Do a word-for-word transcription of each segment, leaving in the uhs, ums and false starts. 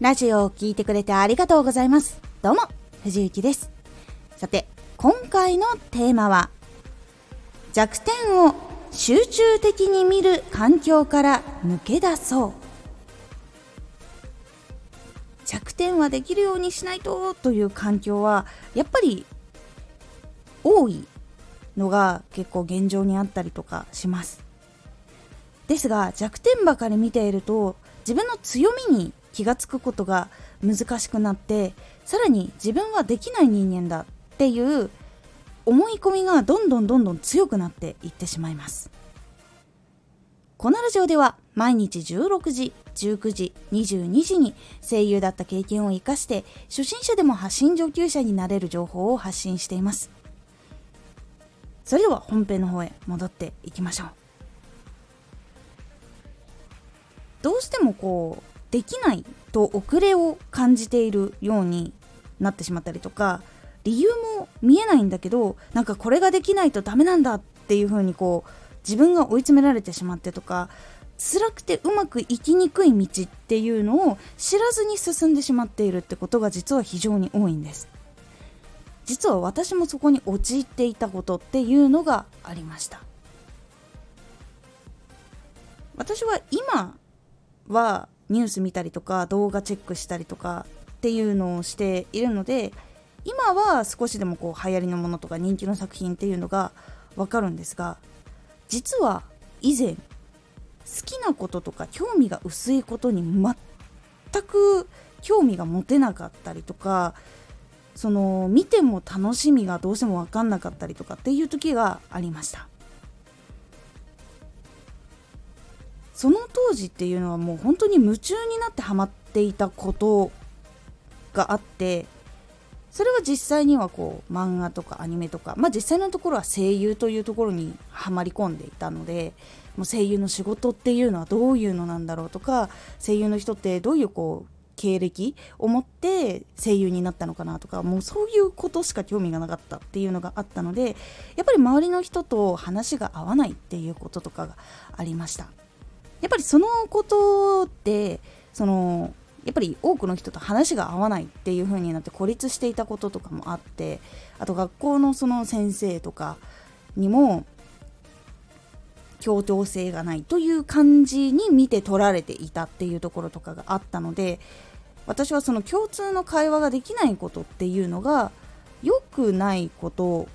ラジオを聞いてくれてありがとうございます。どうも藤幸です。さて、今回のテーマは、弱点を集中的に見る環境から抜け出そう。弱点はできるようにしないとという環境はやっぱり多いのが結構現状にあったりとかします。ですが、弱点ばかり見ていると自分の強みに気がつくことが難しくなって、さらに自分はできない人間だっていう思い込みがどんどんどんどん強くなっていってしまいます。このラジオでは毎日じゅうろくじ、じゅうくじ、にじゅうにじに声優だった経験を生かして、初心者でも発信上級者になれる情報を発信しています。それでは本編の方へ戻っていきましょう。どうしてもこうできないと遅れを感じているようになってしまったりとか、理由も見えないんだけど、なんかこれができないとダメなんだっていう風にこう自分が追い詰められてしまってとか、辛くてうまくいきにくい道っていうのを知らずに進んでしまっているってことが実は非常に多いんです。実は私もそこに陥っていたことっていうのがありました。私は今はニュース見たりとか動画チェックしたりとかっていうのをしているので、今は少しでもこう流行りのものとか人気の作品っていうのがわかるんですが、実は以前好きなこととか興味が薄いことに全く興味が持てなかったりとか、その見ても楽しみがどうしてもわかんなかったりとかっていう時がありました。その当時っていうのはもう本当に夢中になってハマっていたことがあって、それは実際にはこう漫画とかアニメとか、まあ実際のところは声優というところにはまり込んでいたので、もう声優の仕事っていうのはどういうのなんだろうとか、声優の人ってどういうこう経歴を持って声優になったのかなとか、もうそういうことしか興味がなかったっていうのがあったので、やっぱり周りの人と話が合わないっていうこととかがありました。やっぱりそのことってそのやっぱり多くの人と話が合わないっていう風になって孤立していたこととかもあって、あと学校のその先生とかにも協調性がないという感じに見て取られていたっていうところとかがあったので、私はその共通の会話ができないことっていうのが良くないこと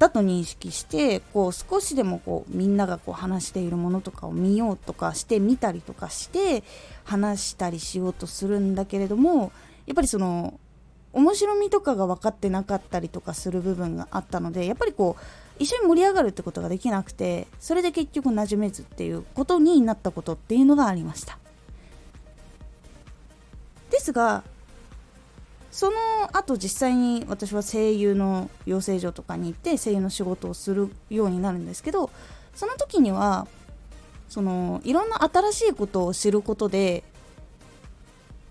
だと認識して、こう少しでもこうみんながこう話しているものとかを見ようとかして見たりとかして話したりしようとするんだけれども、やっぱりその面白みとかが分かってなかったりとかする部分があったので、やっぱりこう一緒に盛り上がるってことができなくて、それで結局馴染めずっていうことになったことっていうのがありました。ですがその後実際に私は声優の養成所とかに行って声優の仕事をするようになるんですけど、その時にはそのいろんな新しいことを知ることで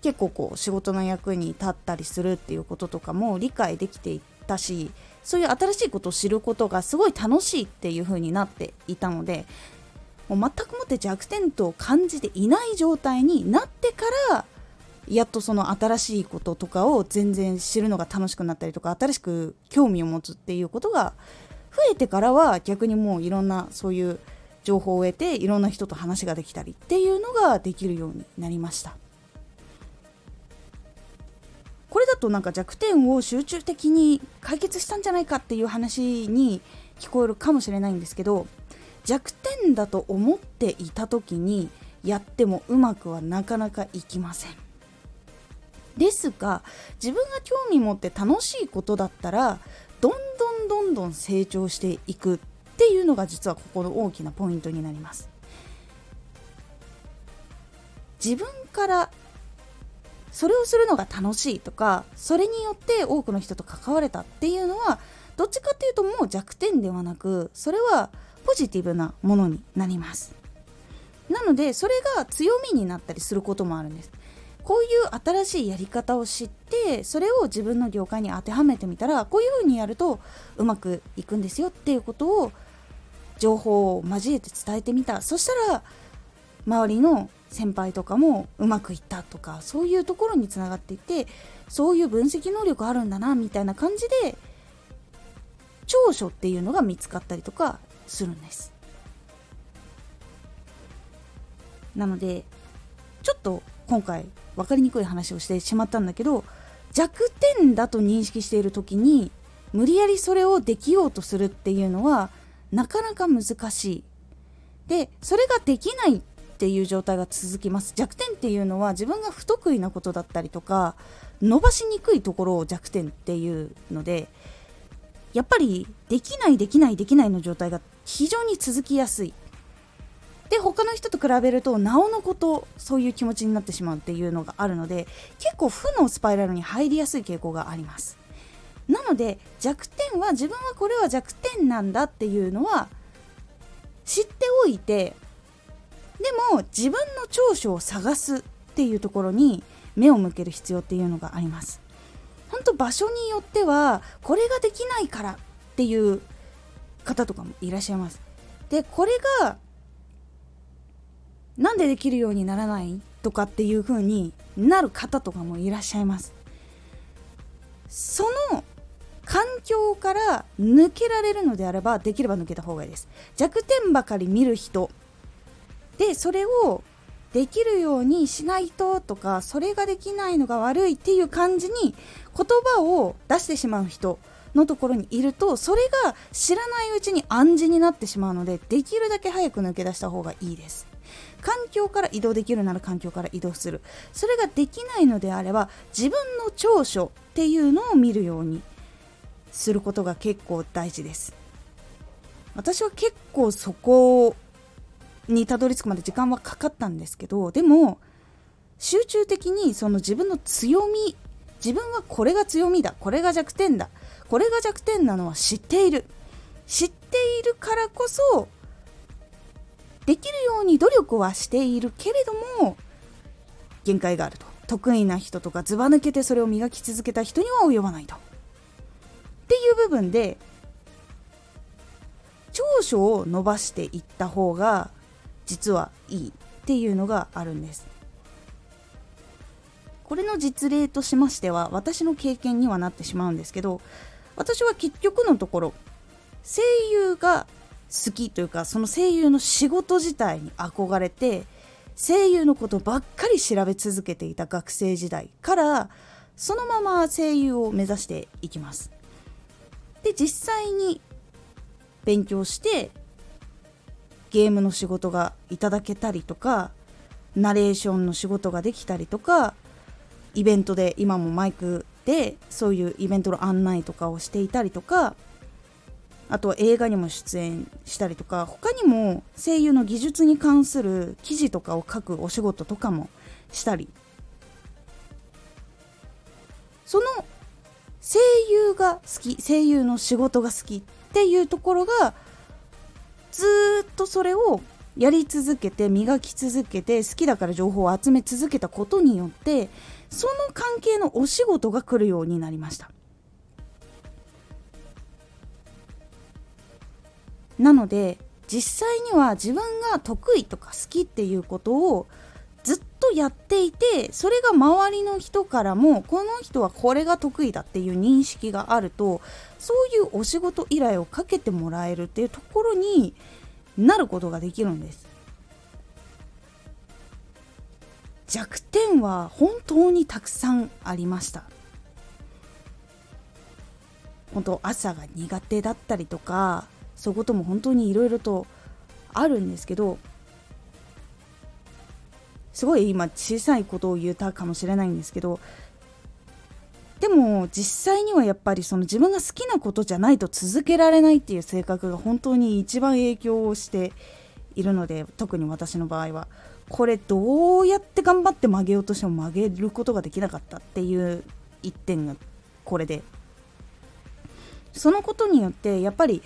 結構こう仕事の役に立ったりするっていうこととかも理解できていったし、そういう新しいことを知ることがすごい楽しいっていう風になっていたので、もう全くもって弱点と感じていない状態になってからやっとその新しいこととかを全然知るのが楽しくなったりとか、新しく興味を持つっていうことが増えてからは、逆にもういろんなそういう情報を得ていろんな人と話ができたりっていうのができるようになりました。これだとなんか弱点を集中的に解決したんじゃないかっていう話に聞こえるかもしれないんですけど、弱点だと思っていた時にやってもうまくはなかなかいきません。ですが、自分が興味持って楽しいことだったらどんどんどんどん成長していくっていうのが実はここの大きなポイントになります。自分からそれをするのが楽しいとか、それによって多くの人と関われたっていうのはどっちかっていうともう弱点ではなく、それはポジティブなものになります。なのでそれが強みになったりすることもあるんです。こういう新しいやり方を知って、それを自分の業界に当てはめてみたらこういう風にやるとうまくいくんですよっていうことを情報を交えて伝えてみた。そしたら周りの先輩とかもうまくいったとか、そういうところにつながっていて、そういう分析能力あるんだなみたいな感じで長所っていうのが見つかったりとかするんです。なのでちょっと今回分かりにくい話をしてしまったんだけど、弱点だと認識している時に無理やりそれをできようとするっていうのはなかなか難しい。で、それができないっていう状態が続きます。弱点っていうのは自分が不得意なことだったりとか伸ばしにくいところを弱点っていうので、やっぱりできないできないできないの状態が非常に続きやすい。で、他の人と比べるとなおのことそういう気持ちになってしまうっていうのがあるので、結構負のスパイラルに入りやすい傾向があります。なので弱点は、自分はこれは弱点なんだっていうのは知っておいて、でも自分の長所を探すっていうところに目を向ける必要っていうのがあります。本当場所によってはこれができないからっていう方とかもいらっしゃいます。で、これがなんでできるようにならないとかっていう風になる方とかもいらっしゃいます。その環境から抜けられるのであれば、できれば抜けた方がいいです。弱点ばかり見る人で、それをできるようにしないととか、それができないのが悪いっていう感じに言葉を出してしまう人のところにいると、それが知らないうちに暗示になってしまうので、できるだけ早く抜け出した方がいいです。環境から移動できるなら環境から移動する。それができないのであれば、自分の長所っていうのを見るようにすることが結構大事です。私は結構そこにたどり着くまで時間はかかったんですけど、でも集中的にその自分の強み、自分はこれが強みだ、これが弱点だ、これが弱点なのは知っている、知っているからこそできるように努力はしているけれども限界があると。得意な人とかずば抜けてそれを磨き続けた人には及ばないとっていう部分で、長所を伸ばしていった方が実はいいっていうのがあるんです。これの実例としましては、私の経験にはなってしまうんですけど、私は結局のところ声優が好きというか、その声優の仕事自体に憧れて声優のことばっかり調べ続けていた学生時代から、そのまま声優を目指していきます。で、実際に勉強してゲームの仕事がいただけたりとか、ナレーションの仕事ができたりとか、イベントで今もマイクでそういうイベントの案内とかをしていたりとか、あと映画にも出演したりとか、他にも声優の技術に関する記事とかを書くお仕事とかもしたり、その声優が好き、声優の仕事が好きっていうところがずっとそれをやり続けて磨き続けて、好きだから情報を集め続けたことによって、その関係のお仕事が来るようになりました。なので実際には自分が得意とか好きっていうことをずっとやっていて、それが周りの人からもこの人はこれが得意だっていう認識があると、そういうお仕事依頼をかけてもらえるっていうところになることができるんです。弱点は本当にたくさんありました。本当朝が苦手だったりとか、そういうことも本当にいろいろとあるんですけど、すごい今小さいことを言ったかもしれないんですけど、でも実際にはやっぱりその自分が好きなことじゃないと続けられないっていう性格が本当に一番影響をしているので、特に私の場合はこれどうやって頑張って曲げようとしても曲げることができなかったっていう一点がこれで、そのことによってやっぱり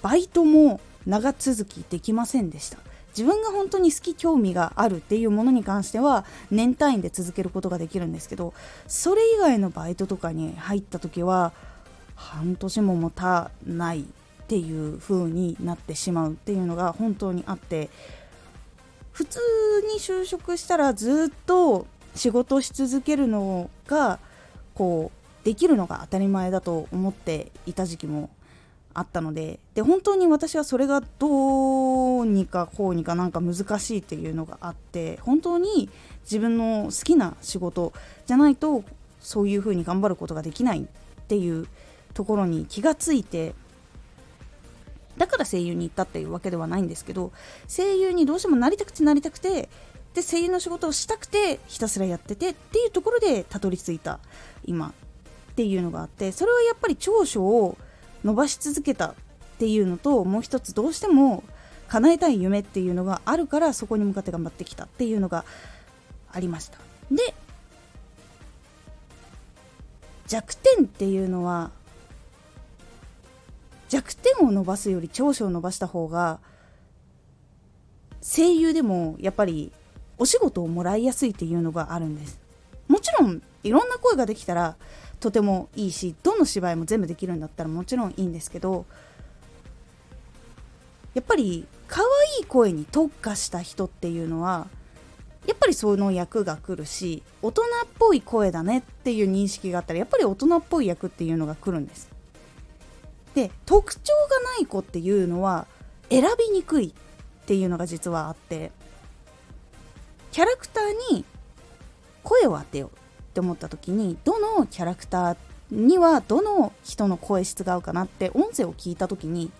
バイトも長続きできませんでした。自分が本当に好き興味があるっていうものに関しては年単位で続けることができるんですけど、それ以外のバイトとかに入った時は半年も持たないっていう風になってしまうっていうのが本当にあって、普通に就職したらずっと仕事し続けるのがこうできるのが当たり前だと思っていた時期もあったので、で本当に私はそれがどうにかこうにかなんか難しいっていうのがあって、本当に自分の好きな仕事じゃないとそういうふうに頑張ることができないっていうところに気がついて、だから声優に行ったっていうわけではないんですけど、声優にどうしてもなりたくてなりたくてで声優の仕事をしたくてひたすらやっててっていうところでたどり着いた今っていうのがあって、それはやっぱり長所を伸ばし続けたっていうのと、もう一つどうしても叶えたい夢っていうのがあるから、そこに向かって頑張ってきたっていうのがありました。で、弱点っていうのは弱点を伸ばすより長所を伸ばした方が声優でもやっぱりお仕事をもらいやすいっていうのがあるんです。もちろんいろんな声ができたらとてもいいし、どの芝居も全部できるんだったらもちろんいいんですけど、やっぱり可愛い声に特化した人っていうのはやっぱりその役が来るし、大人っぽい声だねっていう認識があったらやっぱり大人っぽい役っていうのが来るんです。で、特徴がない子っていうのは選びにくいっていうのが実はあって、キャラクターに声を当てようって思った時に、どのキャラクターにはどの人の声質が合うかなって音声を聞いた時に、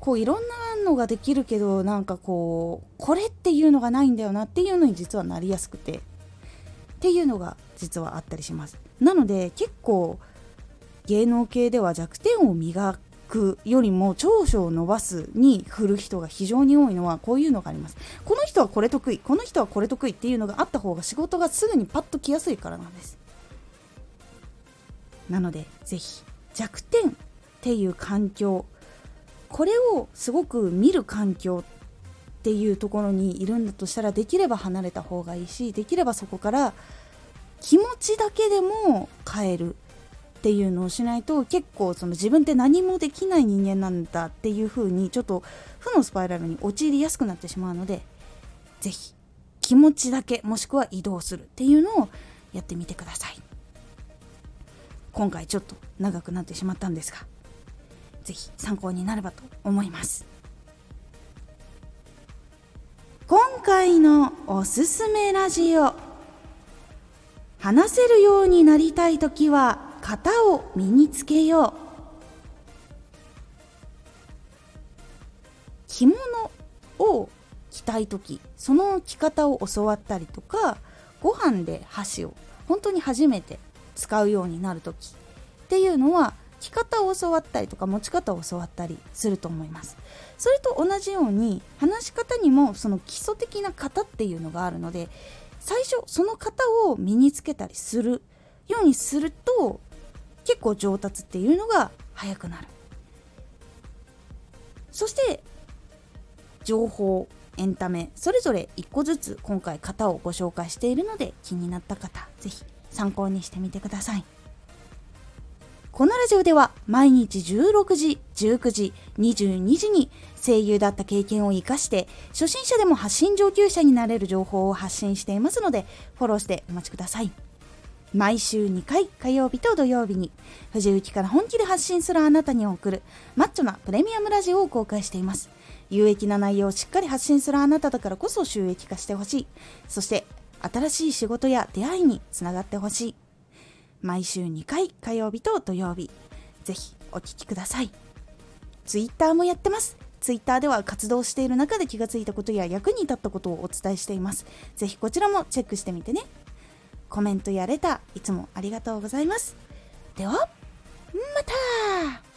こういろんなのができるけど、なんかこうこれっていうのがないんだよなっていうのに実はなりやすくてっていうのが実はあったりします。なので結構芸能系では弱点を磨くよりも長所を伸ばすに振る人が非常に多いのはこういうのがあります。この人はこれ得意、この人はこれ得意っていうのがあった方が仕事がすぐにパッと来やすいからなんです。なのでぜひ弱点っていう環境、これをすごく見る環境っていうところにいるんだとしたら、できれば離れた方がいいし、できればそこから気持ちだけでも変えるっていうのをしないと、結構その自分って何もできない人間なんだっていう風にちょっと負のスパイラルに陥りやすくなってしまうので、ぜひ気持ちだけ、もしくは移動するっていうのをやってみてください。今回ちょっと長くなってしまったんですが、ぜひ参考になればと思います。今回のおすすめラジオ、話せるようになりたいときは型を身につけよう。着物を着たいとき、その着方を教わったりとか、ご飯で箸を本当に初めて使うようになるときっていうのは、着方を教わったりとか持ち方を教わったりすると思います。それと同じように話し方にもその基礎的な型っていうのがあるので、最初その型を身につけたりするようにすると結構上達っていうのが早くなる。そして情報、エンタメ、それぞれいっこずつ今回型をご紹介しているので、気になった方ぜひ参考にしてみてください。このラジオでは毎日じゅうろくじ、じゅうくじ、にじゅうにじに声優だった経験を生かして初心者でも発信上級者になれる情報を発信していますので、フォローしてお待ちください。毎週にかい、火曜日と土曜日に藤雪から本気で発信するあなたに送るマッチョなプレミアムラジオを公開しています。有益な内容をしっかり発信するあなただからこそ収益化してほしい。そして新しい仕事や出会いにつながってほしい。毎週にかい、火曜日と土曜日、ぜひお聞きください。ツイッターもやってます。ツイッターでは活動している中で気がついたことや役に立ったことをお伝えしています。ぜひこちらもチェックしてみてね。コメントやレターいつもありがとうございます。ではまた。